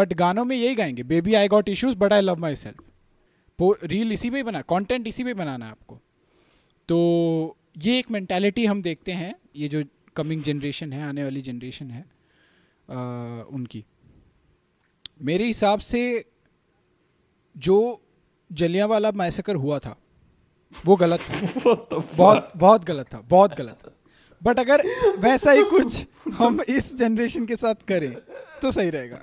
But गानों में यही गाएंगे, baby I got issues but I love myself. Reel इसी पे ही बना, कंटेंट इसी पे बनाना है आपको। तो ये एक मेंटालिटी हम देखते हैं, ये जो कमिंग जनरेशन है, आने वाली जनरेशन है उनकी। मेरे हिसाब से जो जलियांवाला मैसेकर हुआ था वो गलत था, बहुत गलत था। बट अगर वैसा ही कुछ हम इस जनरेशन के साथ करें तो सही रहेगा।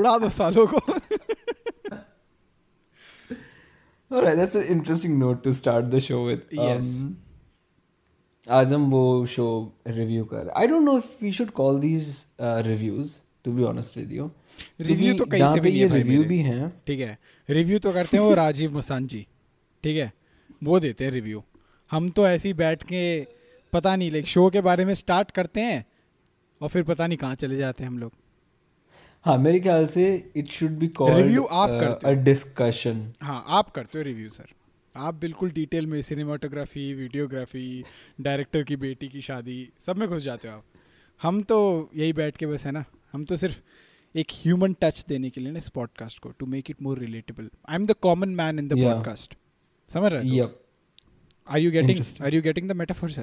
उड़ा दो सालों को। Alright, that's an interesting note to start the show with. Yes. आज हम वो शो रिव्यू कर। I don't know if we should call these reviews, to be honest with you. Review तो कहीं से भी ये रिव्यू भी हैं, ठीक है। रिव्यू तो करते हैं वो राजीव मसान जी, ठीक है, वो देते हैं रिव्यू। हम तो ऐसे ही बैठ के पता नहीं लाइक शो के बारे में स्टार्ट करते हैं और फिर पता नहीं कहाँ चले जाते हैं हम लोग। हाँ, मेरे ख्याल से it should be called review. आप करते हो डिस्कशन, हाँ आप करते हो रिव्यू सर, आप बिल्कुल डिटेल में सिनेमाटोग्राफी, वीडियोग्राफी, डायरेक्टर की बेटी की शादी, सब में घुस जाते हो आप। हम तो यही बैठ के बस है ना, हम तो सिर्फ एक ह्यूमन टच देने के लिए ना इस पॉडकास्ट को, to make it more relatable. I am the common man in the podcast, समझ रहे हो? Are you getting the metaphor, sir?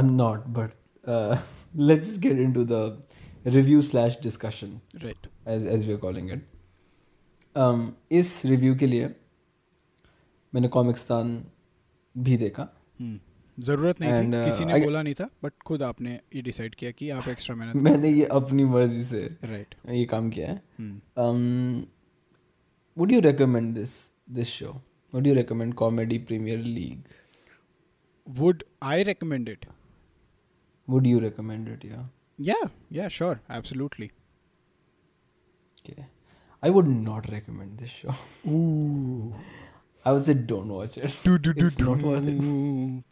I'm not, but let's just get into the review/discussion, right? As we are calling it. इस review के लिए मैंने कॉमिक्सतान भी देखा। जरूरत नहीं थी, किसी ने बोला नहीं था, बट खुद आपने ये डिसाइड किया कि आप एक्स्ट्रा मेहनत। मैंने ये अपनी मर्जी से right ये काम किया है। Would you recommend this show? Would you recommend Comedy Premier League? Would I recommend it? Would you recommend it? Yeah. Yeah, sure, absolutely. Okay. I would not recommend this show. Ooh. I would say don't watch it. It's not worth it.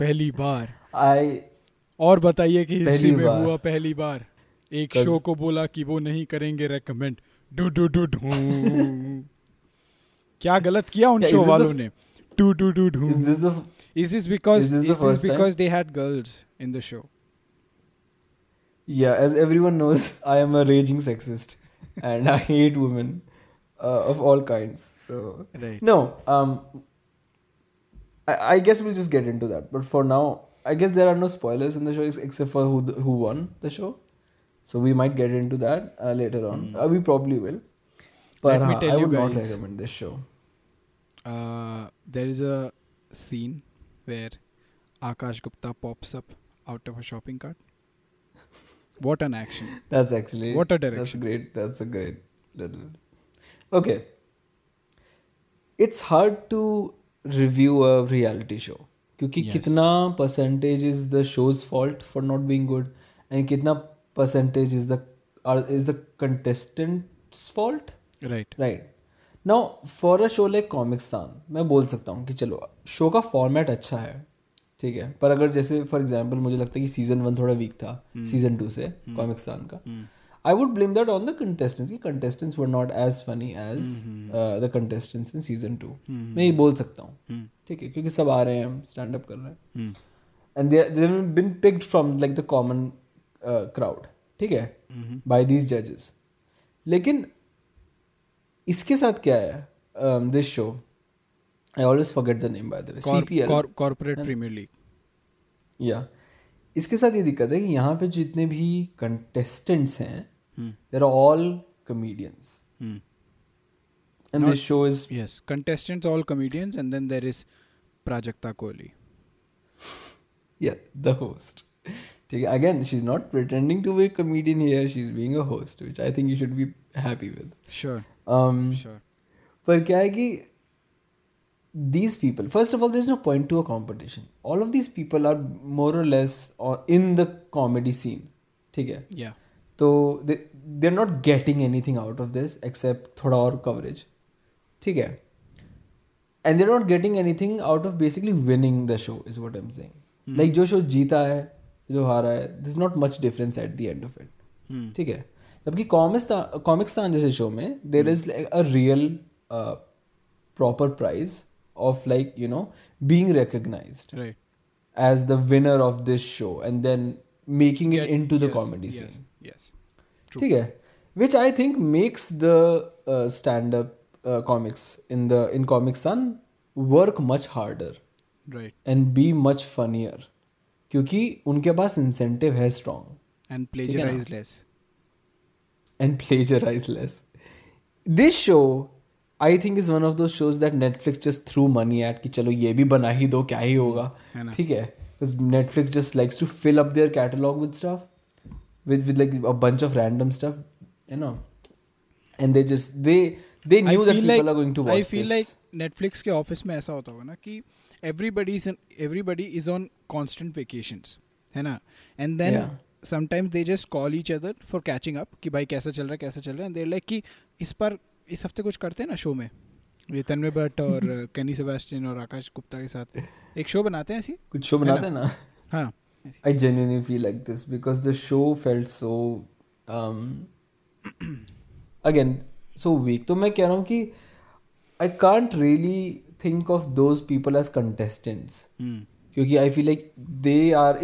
पहली बार। और बताइए कि history में हुआ पहली बार एक show को बोला कि वो नहीं करेंगे रेकमेंड। क्या गलत किया उन शो वालों ने? Is this because they had girls in the show? Yeah, as everyone knows, I am a raging sexist and I hate women of all kinds. So right. No, I guess we'll just get into that. But for now, I guess there are no spoilers in the show except for who won the show. So we might get into that later on. We probably will. But let me tell you guys, I would not recommend this show. There is a scene where Akash Gupta pops up out of a shopping cart. What an action! That's actually what a direction. That's a great little. Okay, it's hard to review a reality show क्योंकि कितना percentage is the show's fault for not being good and कितना percentage is the contestant's fault. Right. Now, for a show like Comicstaan, मैं बोल सकता हूँ कि चलो show का फॉर्मेट अच्छा है, ठीक है, पर अगर जैसे फॉर एग्जाम्पल मुझे लगता है कि सीजन 1 थोड़ा वीक था सीजन 2 से Comicstaan का। I would blame that on the contestants कि contestants were not as funny as the contestants in season 2। मैं ये बोल सकता हूँ, ठीक है, क्योंकि सब आ रहे हैं, स्टैंड अप कर रहे हैं and they have been picked from like the common crowd, ठीक है, बाय दीज जजेस। लेकिन इसके साथ क्या है this show, I always forget the name by the way, CPL corporate premier league. या इसके साथ ये दिक्कत है कि यहाँ पे जितने भी कंटेस्टेंट्स हैं there are all comedians and this show is yes contestants all comedians and then there is Prajakta Kohli, या द होस्ट, ठीक है। Again she is not pretending to be a comedian here, she is being a host which I think you should be happy with. Sure. Sure. पर क्या है कि these people, first of all, there's no point to a competition. All of these people are more or less in the comedy scene, ठीक है? Yeah. तो they're not getting anything out of this except थोड़ा और coverage, ठीक है? And they're not getting anything out of basically winning the show is what I'm saying. Like जो show जीता है, जो हारा है, there's not much difference at the end of it, ठीक है? जबकि कॉमिक्सतान जैसे शो में there is like a real proper prize of like you know being recognised as the winner of this show and then making it into the comedy scene, ठीक है। which I think makes the stand-up comics in Comicstaan work much harder, right, and be much funnier, क्योंकि उनके पास incentive है strong and plagiarize less. This show, I think, is one of those shows that Netflix just threw money at कि चलो ये भी बना ही दो, क्या ही होगा, ठीक है? Because Netflix just likes to fill up their catalog with stuff, with like a bunch of random stuff, you know. And they just they knew that people are going to watch this. I feel like Netflix के office में ऐसा होता होगा ना कि everybody is on constant vacations, है ना? And then sometimes they just call each other for catching up कि भाई कैसा चल रहा है and they're like कि इस हफ्ते कुछ करते हैं ना शो में, ये तन्मय भट्ट और कैनी सेबास्टियन और आकाश गुप्ता के साथ एक शो बनाते हैं, ऐसी कुछ शो बनाते हैं ना. हाँ, I genuinely feel like this because the show felt so again so weak. तो मैं कह रहा हूँ कि I can't really think of those people as contestants, क्योंकि I feel like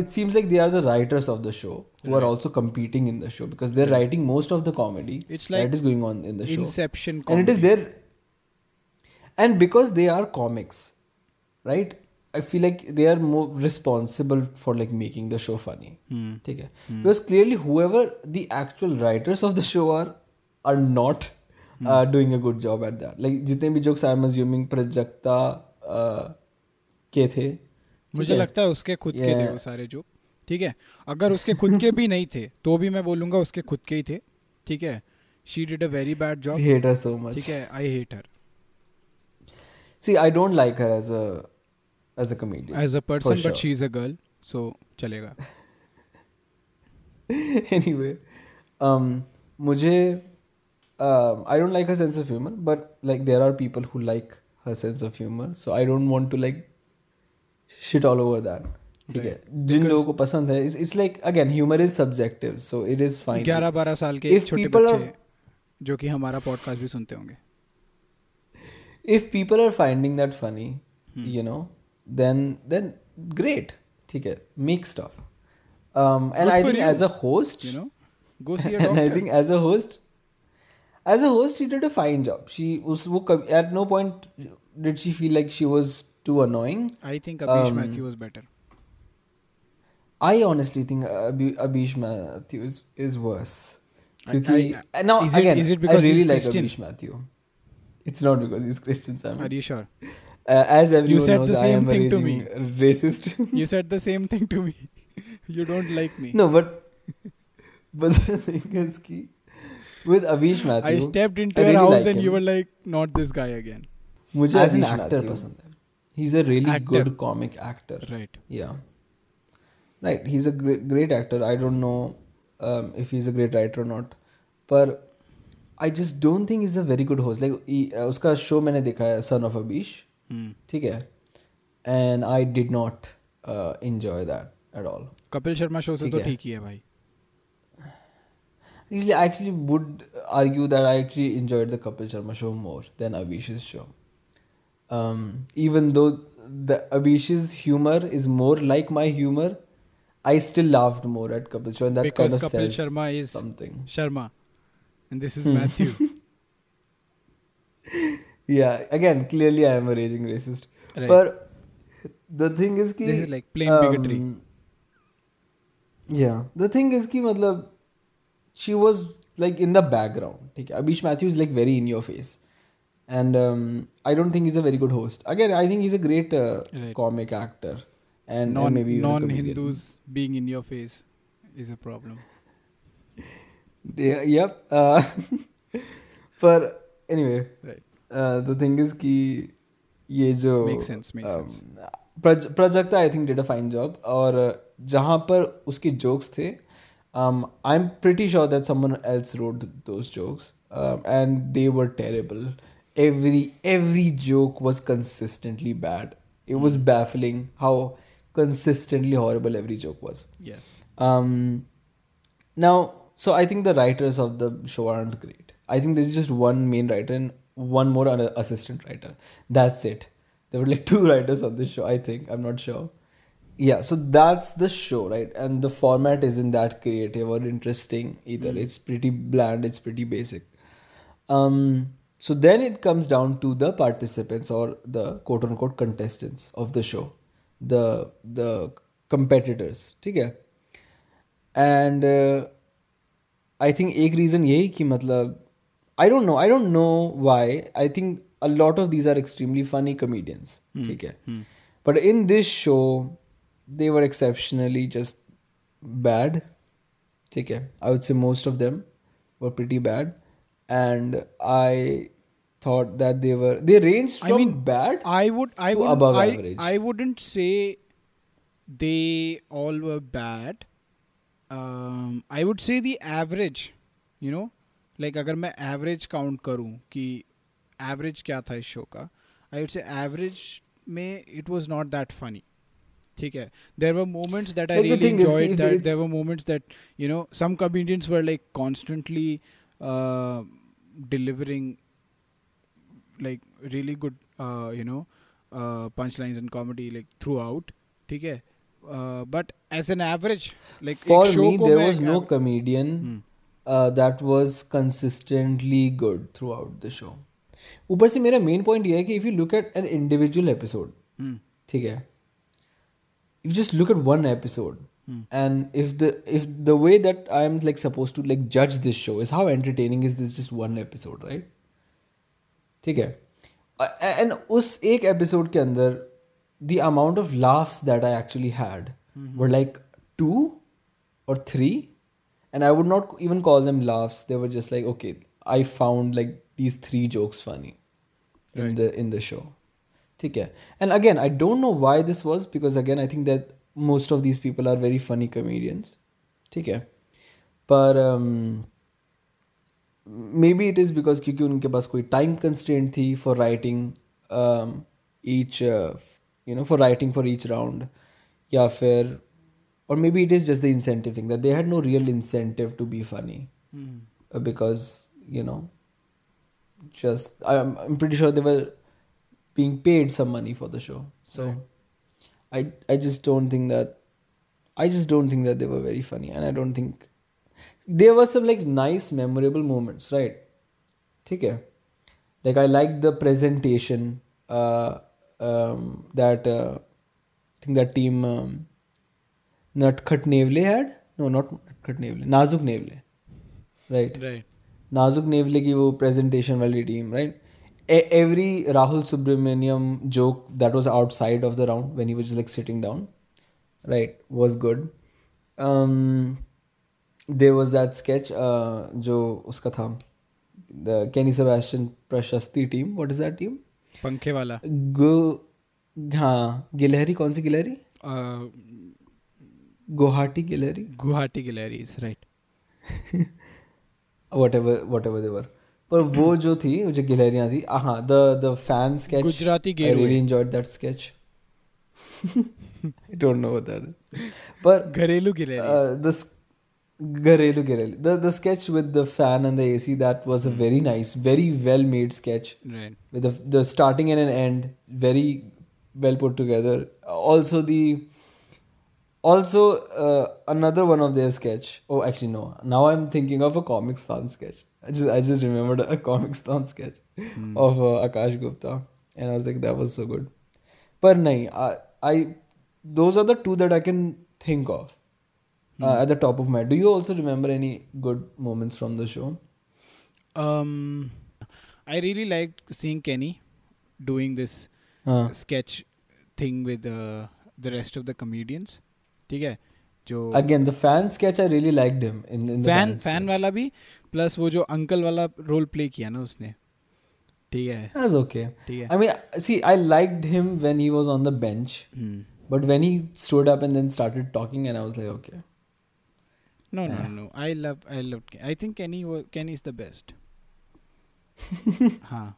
it seems like they are the writers of the show who are also competing in the show because they're writing most of the comedy that is going on in the show. Inception comedy. And it is their, and because they are comics, right, I feel like they are more responsible for like making the show funny. ठीक है, because clearly whoever the actual writers of the show are not doing a good job at that. Like जितने भी jokes I'm assuming Prajakta के थे, मुझे लगता है उसके खुद के थे वो सारे जोक. ठीक है, अगर उसके खुद के भी नहीं थे तो भी मैं बोलूंगा उसके खुद के ही थे. ठीक है, she did a very bad job. I hate her so much. ठीक है, I hate her. See, I don't like her as a comedian. As a person, but she is a girl, so चलेगा. Anyway, मुझे I don't like her sense of humor, but like there are people who like her sense of humor, so I don't want to like shit all over that. ठीक है, जिन लोगों को पसंद है, it's like again humor is subjective, so it is fine. 11-12 साल के छोटे बच्चे जो कि हमारा पॉडकास्ट भी सुनते होंगे, if people are finding that funny, you know, then great. ठीक है, make stuff. And I think as a host, you know, go see a doctor. And I think as a host, she did a fine job. At no point did she feel like she was too annoying. I think Abish Mathew was better. I honestly think Abish Mathew is worse. Because I really like Abish Mathew. It's not because he's Christian, Samuel. Are you sure? As everyone knows, I am a racist. You said the same thing to me. You don't like me. No, but the thing is ki with Abish Mathew, I stepped into your really house like and him. You were like, not this guy again. Mujhe as an actor pasand hai. He's a really good comic actor. Right. Yeah. Right. He's a great actor. I don't know if he's a great writer or not. But I just don't think he's a very good host. Like, uska show मैंने देखा है, Son of Abish. ठीक है. And I did not enjoy that at all. Kapil Sharma show से तो ठीक ही है भाई. I actually would argue that I actually enjoyed the Kapil Sharma show more than Abish's show. Even though the Abish's humor is more like my humor, I still laughed more at Kapil Sharma. And that because kind of Kapil says Sharma is something. Sharma. And this is Mathew. Yeah, again, clearly I am a raging racist. Right. But the thing is ki, this is like plain bigotry. Yeah. The thing is ki, matlab, she was like in the background. Okay? Abish Mathew is like very in your face. And I don't think he's a very good host. Again, I think he's a great comic actor. And maybe non-Hindus being in your face is a problem. Yep. But anyway, right. The thing is ki ye jo... Makes sense. Prajakta, I think, did a fine job. Aur jahan par uske jokes the, I'm pretty sure that someone else wrote those jokes, and they were terrible. Every joke was consistently bad. It was baffling how consistently horrible every joke was. Yes. Now, so I think the writers of the show aren't great. I think there's just one main writer and one more assistant writer. That's it. There were like two writers of this show, I think. I'm not sure. Yeah, so that's the show, right? And the format isn't that creative or interesting either. It's pretty bland, it's pretty basic. So then it comes down to the participants or the quote-unquote contestants of the show, the competitors, ठीक है? And I think एक reason यही कि मतलब I don't know why. I think a lot of these are extremely funny comedians, ठीक है? But in this show, they were exceptionally just bad. Okay. I would say most of them were pretty bad. And I thought that they ranged from bad to above average. I wouldn't say they all were bad. I would say the average, you know, like agar main average count karu ki average kya tha is show ka, I would say average mein it was not that funny. ठीक है, there were moments that I really enjoyed, that there were moments that, you know, some comedians were like constantly delivering like really good you know punchlines and comedy like throughout. ठीक है, but as an average, like for me there was no comedian that was consistently good throughout the show. ऊपर से मेरा main point ये है कि if you look at an individual episode, ठीक है, if you just look at one episode and if the way that I'm like supposed to like judge this show is how entertaining is this just one episode, right? ठीक है, and उस एक episode के अंदर the amount of laughs that I actually had were like 2 or 3, and I would not even call them laughs. They were just like, okay, I found like these 3 jokes funny in right. the show. ठीक है, and again I don't know why this was, because again I think that most of these people are very funny comedians. ठीक है, पर maybe it is because क्योंकि उनके पास कोई time constraint थी for writing for each round, या फिर or maybe it is just the incentive thing that they had no real incentive to be funny because you know just I'm pretty sure they were being paid some money for the show, so right. I just don't think that they were very funny, and I don't think there were some like nice memorable moments, right? ठीक है, like I liked the presentation that I think that team Nazuk Nevle, right? Nazuk Nevle की वो presentation वाली team, right? Every Rahul Subramaniam joke that was outside of the round when he was just like sitting down, right, was good. There was that sketch jo uska tha, the Kenny Sebastian Prashasti team. What is that team? Pankhe wala. Gilhari, kaun si Gilhari? Guwahati Gilhari is right. Whatever they were. पर वो जो थी, वो जो गिलहरियाँ थी, हाँ, the fan sketch, Gujarati game, I really enjoyed that sketch. I don't know what that is. पर घरेलू गिलहरियाँ, घरेलू गिलहरी, the sketch with the fan and the AC, that was a very nice, very well made sketch, right. With the starting and an end, very well put together. Also, another one of their sketch. Oh, actually, no. Now I'm thinking of a Comicstaan sketch. I just remembered a Comicstaan sketch of Akash Gupta, and I was like, that was so good. But no, those are the 2 that I can think of at the top of my head. Do you also remember any good moments from the show? I really liked seeing Kenny doing this sketch thing with the rest of the comedians. ठीक है, जो again the fan sketch, I really liked him in the fan वाला भी, plus वो जो uncle वाला role play किया ना उसने, ठीक है, it was okay. I mean see, I liked him when he was on the bench, but when he stood up and then started talking and I was like okay, no I love I think Kenny is the best. हाँ,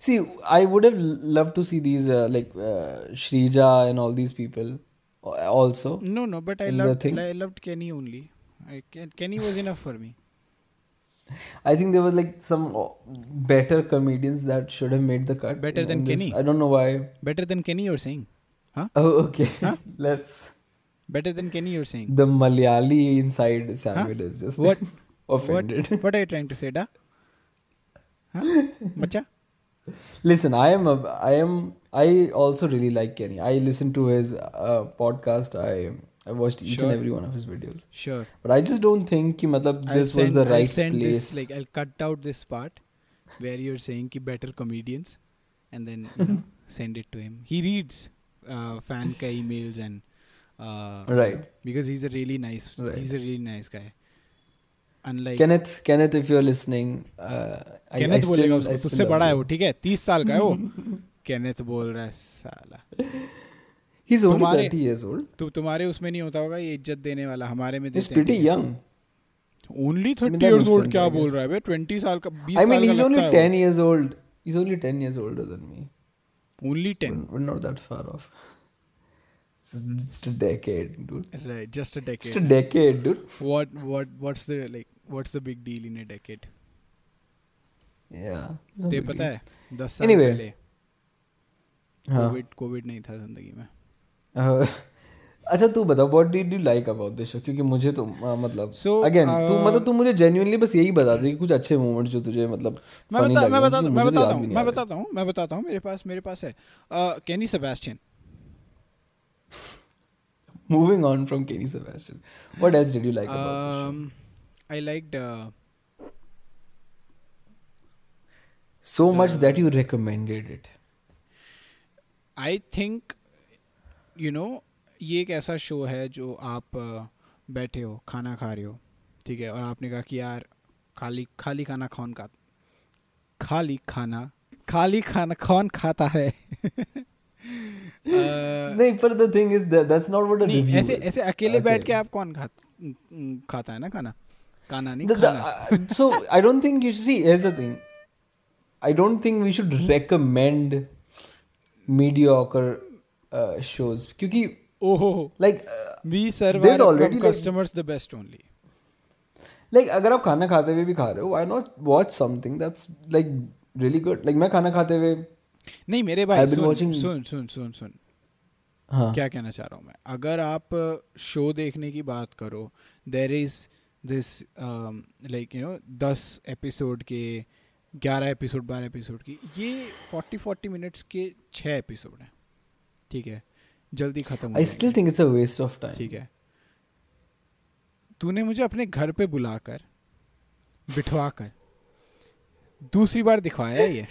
see I would have love to see these like Sreeja and all these people also. No, but I loved Kenny only. Kenny was enough for me. I think there were like some better comedians that should have made the cut. Better than Kenny? I don't know why. Better than Kenny, you're saying? Huh? Oh, okay. Huh? Let's. Better than Kenny, you're saying. The Malayali inside Samuel is just what? Offended. What are you trying to say, da? Huh? Bacha? Listen, I also really like Kenny. I listen to his podcast. I watched each and every one of his videos. Sure. But I just don't think ki matlab this was the right place. This, like I'll cut out this part where you're saying ki better comedians, and then send it to him. He reads fan ka emails and right, because he's a really nice guy. Unlike Kenneth, if you're listening, Kenneth बोलेगा उसको तुझसे बड़ा है वो, ठीक है, 30 साल का है वो. Kenneth बोल रहा है साला. He's only 30 years old. तुम्हारे उसमें नहीं होता होगा ये इज्जत देने वाला, हमारे में. He's pretty young. Only 30 years old क्या बोल रहा है बे? 20 साल का, 20 साल का. I mean, he's only 10 years old. He's only 10 years older than me. Only 10. We're not that far off. Just a decade, dude. Right, just a decade. Just a decade, dude. What's the what's the big deal in a decade? Yeah. ते पता है 10 साल पहले Covid नहीं था जिंदगी में. अच्छा तू बता, what did you like about this show? क्योंकि मुझे तो मतलब again तू मुझे genuinely बस यही बता दे कि कुछ अच्छे moments जो तुझे मतलब funny लगे. मैं बताता हूँ मेरे पास है Kenny Sebastian. Moving on from Kenny Sebastian, what else did you like about the show? I liked so much that you recommended it. I think, you know, ये एक ऐसा शो है जो आप बैठे हो, खाना खा रहे हो, ठीक है, और आपने कहा कि यार खाली खाना कौन खाता है. नहीं, पर the thing is that that's not what a review is. ऐसे अकेले बैठ के आप कौन खाता है ना खाना नहीं खाना. So I don't think you should see. Here's the thing. I don't think we should recommend mediocre shows क्योंकि like we serve our customers the best only. Like अगर आप खाना खाते हुए भी खा रहे हो, why not watch something that's like really good? Like मैं खाना खाते हुए नहीं मेरे भाई सुन हाँ. क्या कहना चाह रहा हूँ मैं, अगर आप शो देखने की बात करो, there is this like you know 10 episode के 11 एपिसोड 12 एपिसोड की, ये 40 मिनट्स के 6 एपिसोड हैं, ठीक है, जल्दी खत्म. I still think it's a waste of time. ठीक है, तूने मुझे अपने घर पे बुलाकर बिठवाकर दूसरी बार दिखवाया ये,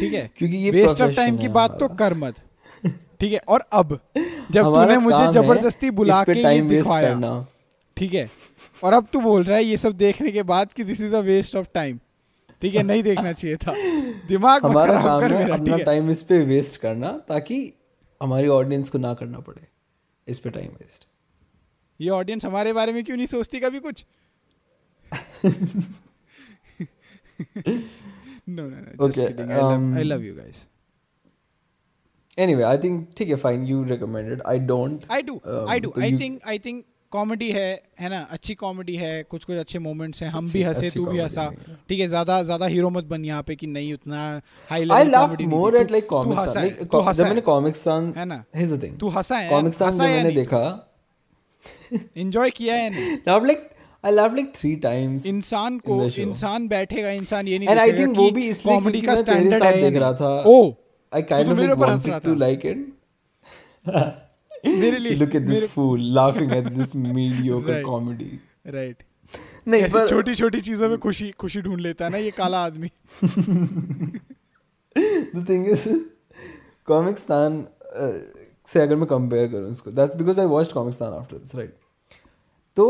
ठीक है, क्योंकि ये वेस्ट ऑफ टाइम की बात तो कर मत, ठीक है. और अब जब तूने मुझे जबरदस्ती बुला के ये दिखाया, ठीक है, और अब तू बोल रहा है ये सब देखने के बाद कि this is a waste of time, ठीक है, नहीं देखना चाहिए था. दिमाग हमारा काम है अपना टाइम इस पे वेस्ट करना ताकि हमारी ऑडियंस को ना करना पड़े इस पे टाइम वेस्ट. ये ऑडियंस हमारे बारे में क्यों नहीं सोचती कभी कुछ? No, just kidding. I love you guys. Anyway, I think ठीक है, fine. You recommend it. I do. I think comedy है ना, अच्छी comedy है, कुछ अच्छे moments हैं, हम भी हंसे तू भी हंसा, ठीक है, ज़्यादा hero मत बन यहाँ पे कि नहीं उतना high level. I laughed more at like Comicstaan. जब मैंने Comicstaan है ना, here's the thing. तू हंसा है Comicstaan जब मैंने देखा. Enjoy किया है नहीं? Now like I laughed like 3 times. इंसान बैठेगा, इंसान ये नहीं देखेगा. And I think वो भी इसलिए क्योंकि मैं तेरे साथ देख रहा था. Oh, I kind of wanted to like it. Look at this fool laughing at this mediocre comedy. Right. नहीं, पर छोटी-छोटी चीजों में खुशी ढूंढ लेता है ना ये काला आदमी. The thing is, Comicstaan से अगर मैं compare करूँ इसको, that's because I watched Comicstaan after this, right? तो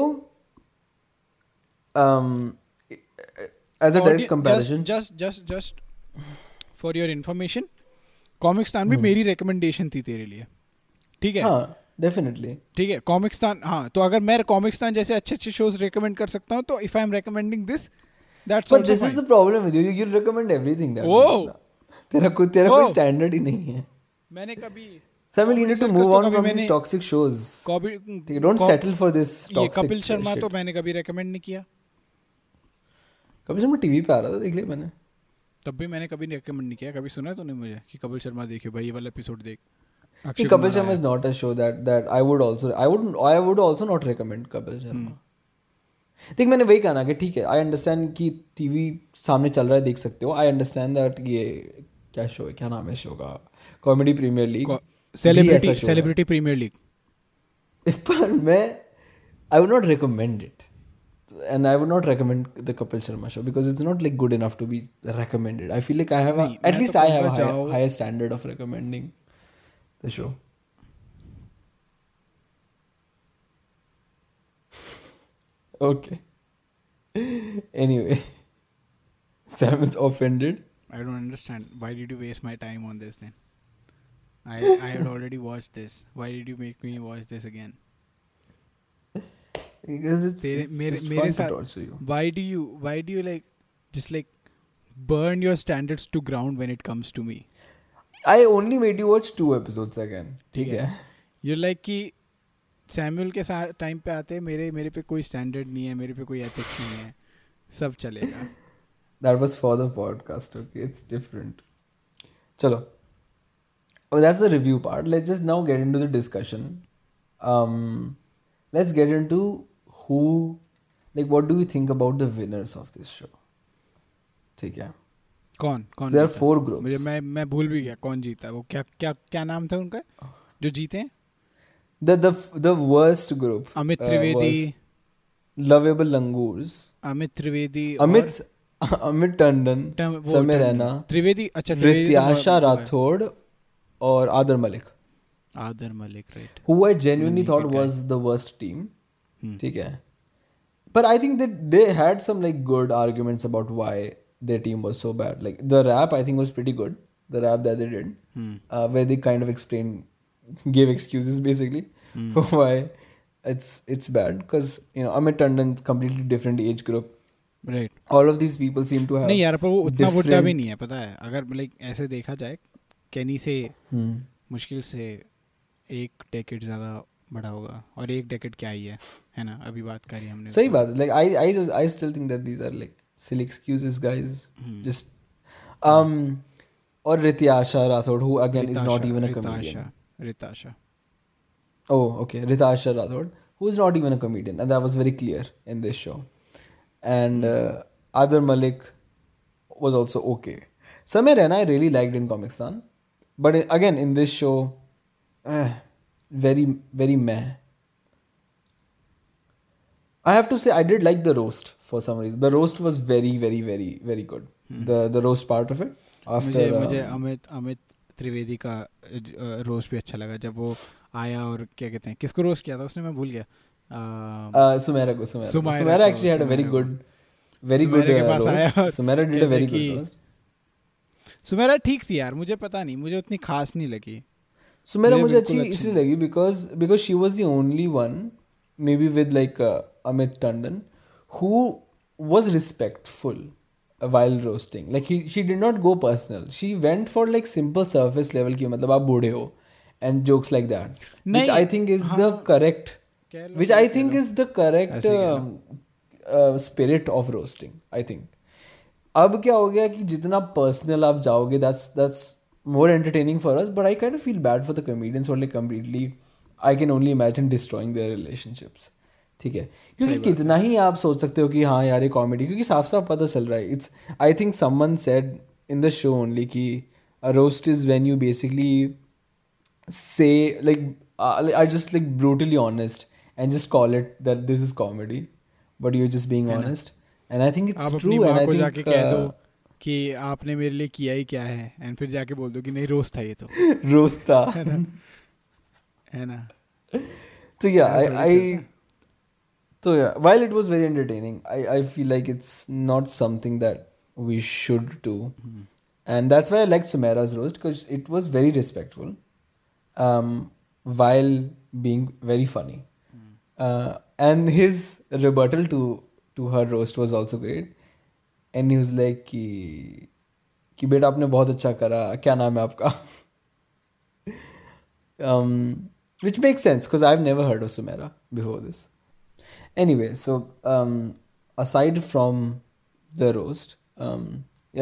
as a direct comparison, just for your information, Comicstaan भी मेरी recommendation थी तेरे लिए, ठीक है? हाँ, definitely. ठीक है, Comicstaan. हाँ, तो अगर मैं Comicstaan जैसे अच्छे shows recommend कर सकता हूँ, तो if I'm recommending this, that's also fine. But this is the problem with you. You recommend everything that. Oh. तेरा कोई standard ही नहीं है. मैंने कभी Samuel, you need to move on from these toxic shows. Don't settle for this toxic shit. Kapil Sharma तो मैंने कभी recommend नहीं किया. कपिल शर्मा टीवी पे आ रहा था, देख लिया मैंने, तब भी मैंने कभी रेकमेंड नहीं किया. कभी सुना है तूने मुझे कि कपिल शर्मा देखे भाई ये वाला एपिसोड देख? Kapil Sharma is not a show that I would also not recommend Kapil Sharma. देख मैंने वही कहा ना कि ठीक है, आई अंडरस्टैंड कि टीवी सामने चल रहा है, देख सकते हो, आई अंडरस्टैंड दैट ये क्या शो है, क्या नाम है शो का, comedy premier league, celebrity premier league, पर मैं I would not recommend it and I would not recommend the Kapil Sharma show because it's not like good enough to be recommended. I feel like I have a higher standard of recommending the show. Okay. Anyway, Samuel's offended. I don't understand. Why did you waste my time on this then? I had already watched this. Why did you make me watch this again? Because it's fun to torture you. Why do you just burn your standards to ground when it comes to me? I only made you watch 2 episodes again. ठीक है. You're like कि Samuel के साथ time पे आते, मेरे पे कोई स्टैंडर्ड नहीं है, मेरे पे कोई एथिक्स नहीं है, सब चलेगा. That was for the podcast. Okay, it's different. चलो. Oh, that's the review part. Let's just now get into the discussion. Let's get into who, what do we think about the winners of this show? ठीक है. कौन? There are 4 groups. मैं भूल भी गया कौन जीता. वो क्या नाम था उनका जो जीते हैं? The worst group. Amit Trivedi. Lovable Langurs. Amit Trivedi. Amit Tandon. समय रैना. त्रिवेदी. अच्छा. रित्याशा राठौड़ और आदर Malik, right? Who I genuinely thought was the worst team. ठीक है. But I think they had some good arguments about why their team was so bad. The rap I think was pretty good. The rap that they did, where they kind of gave excuses basically for why it's bad. Because Amit Tandon, completely different age group. Right. All of these people seem to have. नहीं यार, पर वो उतना बुरा भी नहीं है, पता है? अगर ऐसे देखा जाए, Kenny से मुश्किल से 1 डेकेड ज़्यादा बड़ा होगा, और 1 डेकेड क्या ही है ना, अभी बात करी हमने. सही बात है. I still think that these are silly excuses, guys. Just और Rityasha Rathore, who again is not even a comedian. रित्याशा. Oh, okay. रित्याशा Rathore, who is not even a comedian, and that was very clear in this show. And Adar Malik was also okay. Samir Rana I really liked in Comicstaan, but again in this show. Very, very meh. I have to say, I did like the roast for some reason. The roast was very, very, very, very good. The roast part of it. After मुझे अमित त्रिवेदी का roast भी अच्छा लगा, जब वो आया और क्या कहते हैं, किसको roast किया था उसने, मैं भूल गया. Sumaira actually had a very good, very good roast. Sumaira did a very good roast. Sumaira ठीक थी यार, मुझे पता नहीं, मुझे उतनी खास नहीं लगी. सुमेरा मुझे अच्छी इसलिए लगी because she was the only one, maybe with Amit Tandon, who was respectful while roasting. She did not go personal, she went for simple surface level की, मतलब आप बूढ़े हो and jokes like that, which I think is the correct spirit of roasting I think. अब क्या हो गया कि जितना पर्सनल आप जाओगे, that's more entertaining for us, but I kind of feel bad for the comedians who completely, I can only imagine destroying their relationships. ठीक है, क्योंकि कितना ही आप सोच सकते हो कि हाँ यार ये कॉमेडी, क्योंकि साफ साफ पता चल रहा है. It's I think someone said in the show only कि a roast is when you basically say I just brutally honest and just call it that this is comedy, but you just being honest, and I think it's true. And I think कि आपने मेरे लिए किया ही क्या है, and फिर जाके बोल दो कि नहीं रोस्ट था, ये तो रोस्ट था, है ना. तो या आई तो या while it was very entertaining, I feel it's not something that we should do, and that's why I like सुमेराज roast, because it was very respectful while being very funny, and his rebuttal to her roast was also great. And he was like कि बेटा आपने बहुत अच्छा करा, क्या नाम है आपका, which makes sense because I've never heard of Sumaira before this. Anyway, so aside from the roast,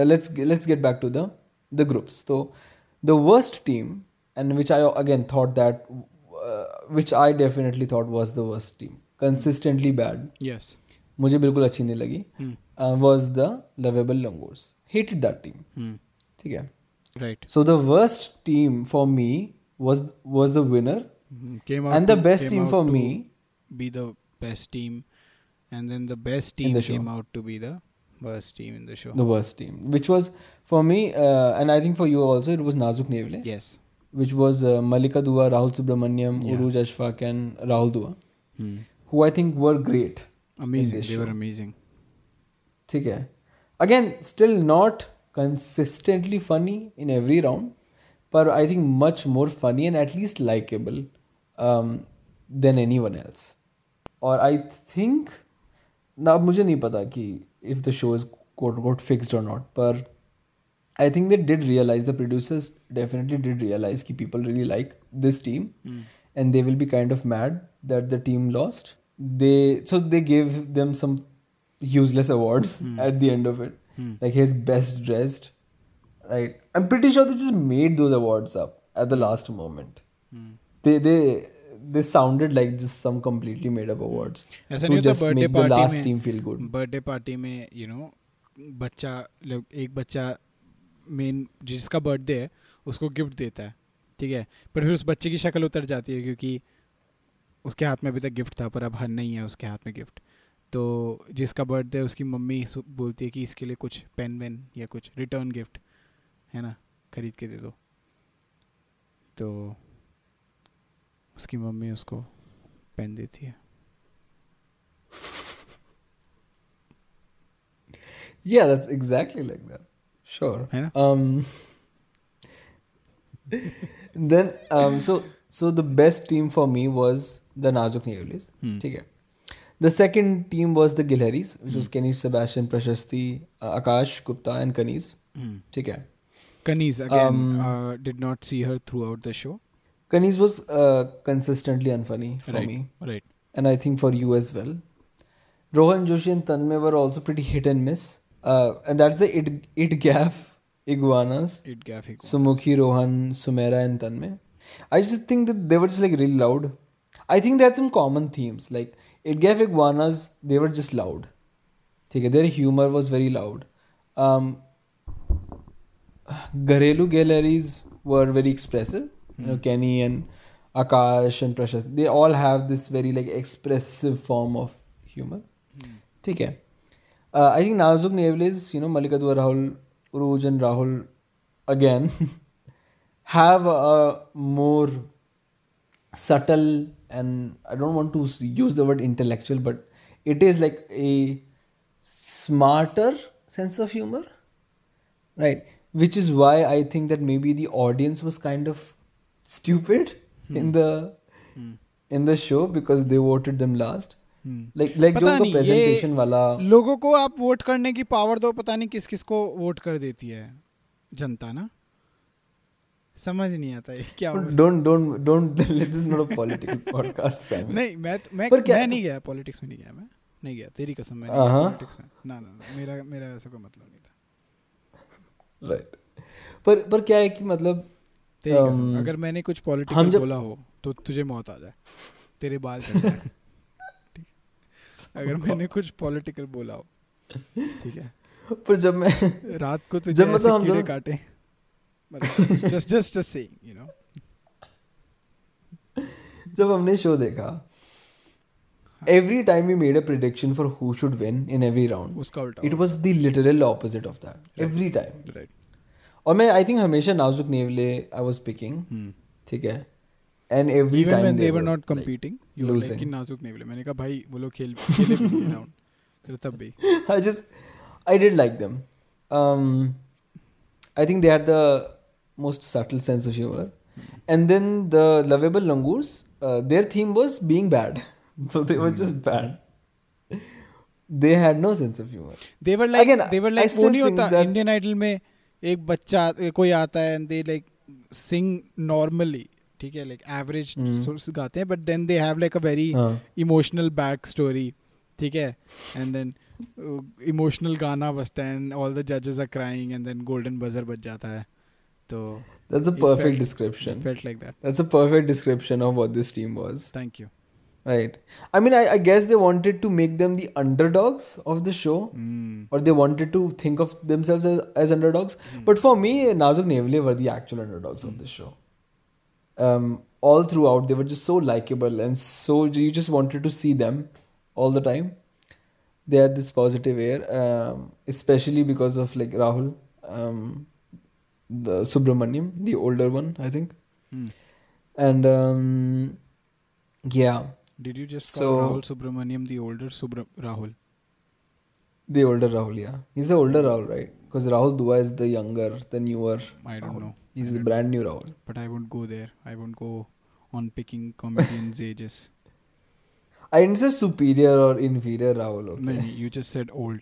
let's get back to the groups. So the worst team and which I again thought that, which I definitely thought was the worst team. Consistently bad. Yes. मुझे बिल्कुल अच्छी नहीं लगी. Was the lovable Langurs. Hated that team. ठीक है. Right. So the worst team for me was the winner. Came out and the best team for me be the best team, and then the best team came out to be the worst team in the show. The worst team, which was for me, and I think for you also, it was Nazuk Neville. Yes. Which was Malika Dua, Rahul Subramaniam, Uruj Ashfaq and Rahul Dua, who I think were great. Amazing. They were amazing. ठीक है. Again, still not consistently funny in every round, but I think much more funny and at least likable than anyone else. और I think, ना मुझे नहीं पता कि if the show is quote-unquote fixed or not, पर I think they did realize, the producers definitely did realize that people really like this team and they will be kind of mad that the team lost. So they gave them some useless awards at the end of it. Like his best dressed. Right. I'm pretty sure they just made those awards up at the last moment. They sounded like just some completely made up awards. To just make the last team feel good. Birthday party mein, you know, एक बच्चा main जिसका birthday है उसको gift देता है, ठीक है, पर फिर उस बच्चे की शक्ल उतर जाती है क्योंकि उसके हाथ में अभी तक गिफ्ट था, पर अब हर नहीं है उसके हाथ में गिफ्ट. तो जिसका बर्थडे है उसकी मम्मी बोलती है कि इसके लिए कुछ पेन वेन या कुछ रिटर्न गिफ्ट है ना खरीद के दे दो, तो उसकी मम्मी उसको पेन देती है. Yeah, that's exactly like that. Sure. Yeah. Then so the best team for me was the Nazuk Nevlis. ठीक है. The second team was the Gilheris, which was Kenny, Sebastian, Prashasti, Akash Gupta and Kaniz. ठीक है. Kaniz again did not see her throughout the show. Kaniz was consistently unfunny for me. Right. And I think for you as well. Rohan Joshi and Tanmay were also pretty hit and miss. And that's the It Gaff Iguanas. Sumukhi, Rohan, Sumera and Tanmay. I just think that they were just like really loud. I think they had some common themes. Like It Gaff Iguanas, they were just loud. Their humor was very loud. Gharelu Galleries were very expressive. You know, Kenny and Akash and Prashant. They all have this very like expressive form of humor. Okay. I think Nazuk Nevlis, you know, Malika Dua, Rahul, Uruj and Rahul again have a more subtle, and I don't want to use the word intellectual, but it is like a smarter sense of humor, right? Which is why I think that maybe the audience was kind of stupid in the show because they voted them last. Like जो उनको presentation वाला, लोगों को आप vote करने की power दो, पता नहीं किस किस को वोट कर देती है जनता ना, समझ नहीं आता है क्या. Don't this is not a political podcast. नहीं मैं नहीं गया पॉलिटिक्स में, नहीं गया तेरी कसम मैं नहीं गया पॉलिटिक्स में, ना मेरा ऐसा कोई मतलब नहीं था. राइट. पर क्या है कि मतलब तेरी कसम अगर मैंने कुछ पॉलिटिक्स बोला हो तो तुझे मौत आ जाए, तेरे बाल कट जाए. अगर मैंने कुछ पॉलिटिकल बोला हो, ठीक है, पर जब मैं रात को तुझे जब मतलब हम कीड़े काटे, मतलब just saying, you know, जब हमने शो देखा, every time we made a prediction for who should win in every round, उसका उल्टा, it was the literal opposite of that. Right. Every time. Right. और मैं I think हमेशा नाजुक नेवले I was picking, ठीक है. And every even time when they were not competing, like, you were losing. Like Nazuk Neville. मैंने कहा भाई वो लोग खेले भी round कर तब भी. I did like them. I think they had the most subtle sense of humor. And then the lovable Langurs, their theme was being bad, so they were just bad. They had no sense of humor. They were like वो नहीं होता Indian Idol में एक बच्चा कोई आता है and they like sing normally. ठीक है, लाइक एवरेज गाते हैं, but then they have like a very emotional back story, ठीक है, एंड देन इमोशनल गाना बजता है एंड ऑल द जजेस are crying and then golden buzzer बज जाता है, So that's a perfect description. It felt like that. That's a perfect description of what this team was. Thank you. Right. I mean, I guess they wanted to make them the underdogs of the show. Mm. Or they wanted to think of themselves as underdogs. Mm. But for me, Nazik Neville were the actual underdogs of the show. All throughout, they were just so likable. And so you just wanted to see them all the time. They had this positive air. Especially because of like Rahul. The Subramaniam, the older one, I think. Mm. And yeah. Did you just call Rahul Subramaniam the older Rahul? The older Rahul, yeah. He's the older Rahul, right? Because Rahul Dua is the younger, the newer. I don't know. He's the brand new Rahul. But I won't go there. I won't go on picking comedians' ages. I didn't say superior or inferior Rahul. Okay? No, you just said old.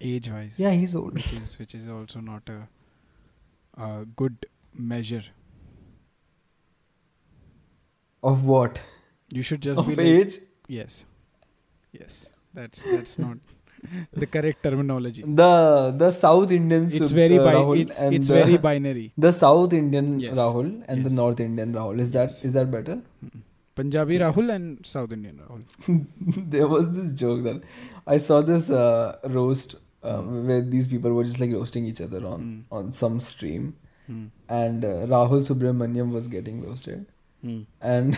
Age-wise. Yeah, he's old. Which is also not a good measure. Of what? You should just be like... Of age? Yes. Yes. That's not the correct terminology. The South Indian Rahul. It's very binary. The South Indian Rahul and the North Indian Rahul. Is that better? Mm-mm. Punjabi Rahul and South Indian Rahul. There was this joke that I saw this roast... where these people were just like roasting each other on some stream, and Rahul Subramaniam was getting roasted, and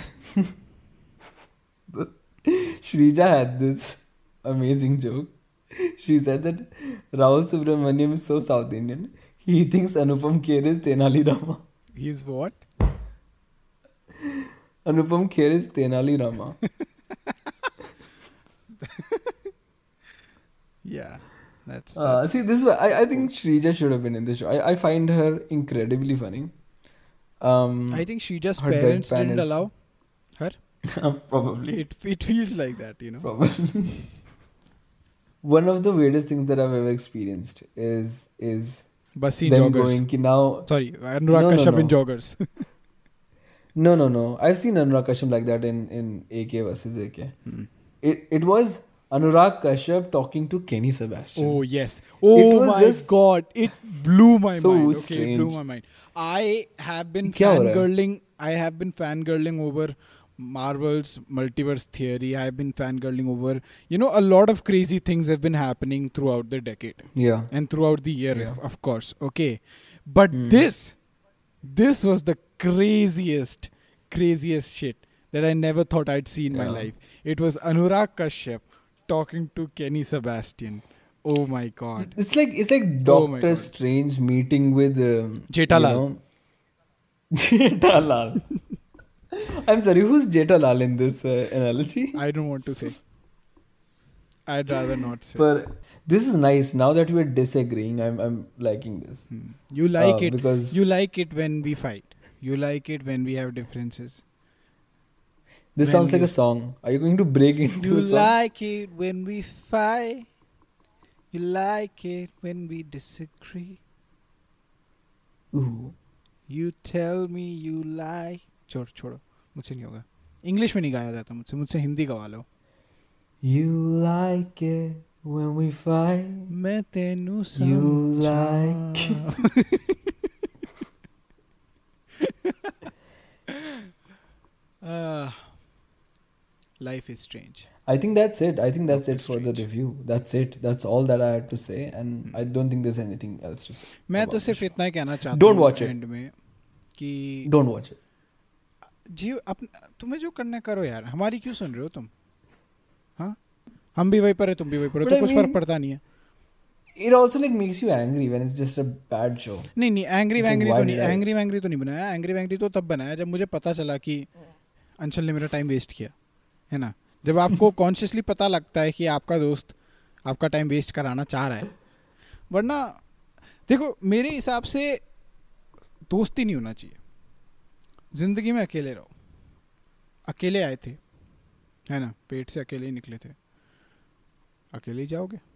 Shrija had this amazing joke. She said that Rahul Subramaniam is so South Indian. He thinks Anupam Kher is Tenali Rama. He's what? Anupam Kher is Tenali Rama. Yeah. That's see, this is I think Shrija should have been in this show. I find her incredibly funny. I think Shrija's parents didn't allow her. Probably. It feels like that, you know. Probably. One of the weirdest things that I've ever experienced is Baseen them joggers. Going ki now. Sorry, Anurag Kashyap in joggers. No. I've seen Anurag Kashyap like that in AK versus AK. Hmm. It was Anurag Kashyap talking to Kenny Sebastian. Oh, yes. Oh, my God. It blew my mind. Okay, strange. It blew my mind. I have been fangirling over Marvel's Multiverse Theory. I have been fangirling over... You know, a lot of crazy things have been happening throughout the decade. Yeah. And throughout the year, of course. Okay. But this was the craziest shit that I never thought I'd see in my life. It was Anurag Kashyap talking to Kenny Sebastian. Oh my God. It's like Doctor Strange meeting with Jetalal. Jetalal. I'm sorry, who's Jetalal in this analogy? I don't want to say. I'd rather not say. But this is nice. Now that we're disagreeing, I'm liking this. You like it because you like it when we fight. You like it when we have differences. This when sounds like a song. Are you going to break into a song? You like it when we fight. You like it when we disagree. Ooh. You tell me you lie. छोड़ो. मुझसे नहीं होगा. English में नहीं गाया जाता मुझसे. मुझसे हिंदी गवा लो. You like it when we fight. मैं तेनू समझा. You like it. Life is strange. I think that's it for the review. That's it. That's all that I had to say, and I don't think there's anything else to say. मैं तो सिर्फ इतना ही कहना चाहता हूँ. Don't watch it. कि don't watch it. जी तुम्हें जो करना करो यार. हमारी क्यों सुन रहे हो तुम? हाँ, हम भी वही पर है, तुम भी वही पर हो. तो कुछ फर्क पड़ता नहीं है. It also like makes you angry when it's just a bad show. नहीं angry तो नहीं बनाया. Angry तो तब बनाया जब मुझे पता चला कि अंशल ने मेरा टाइम वेस्ट किया है ना. जब आपको कॉन्शियसली पता लगता है कि आपका दोस्त आपका टाइम वेस्ट कराना चाह रहा है. वरना देखो, मेरे हिसाब से दोस्ती नहीं होना चाहिए. ज़िंदगी में अकेले रहो. अकेले आए थे है ना, पेट से अकेले ही निकले थे. अकेले ही जाओगे.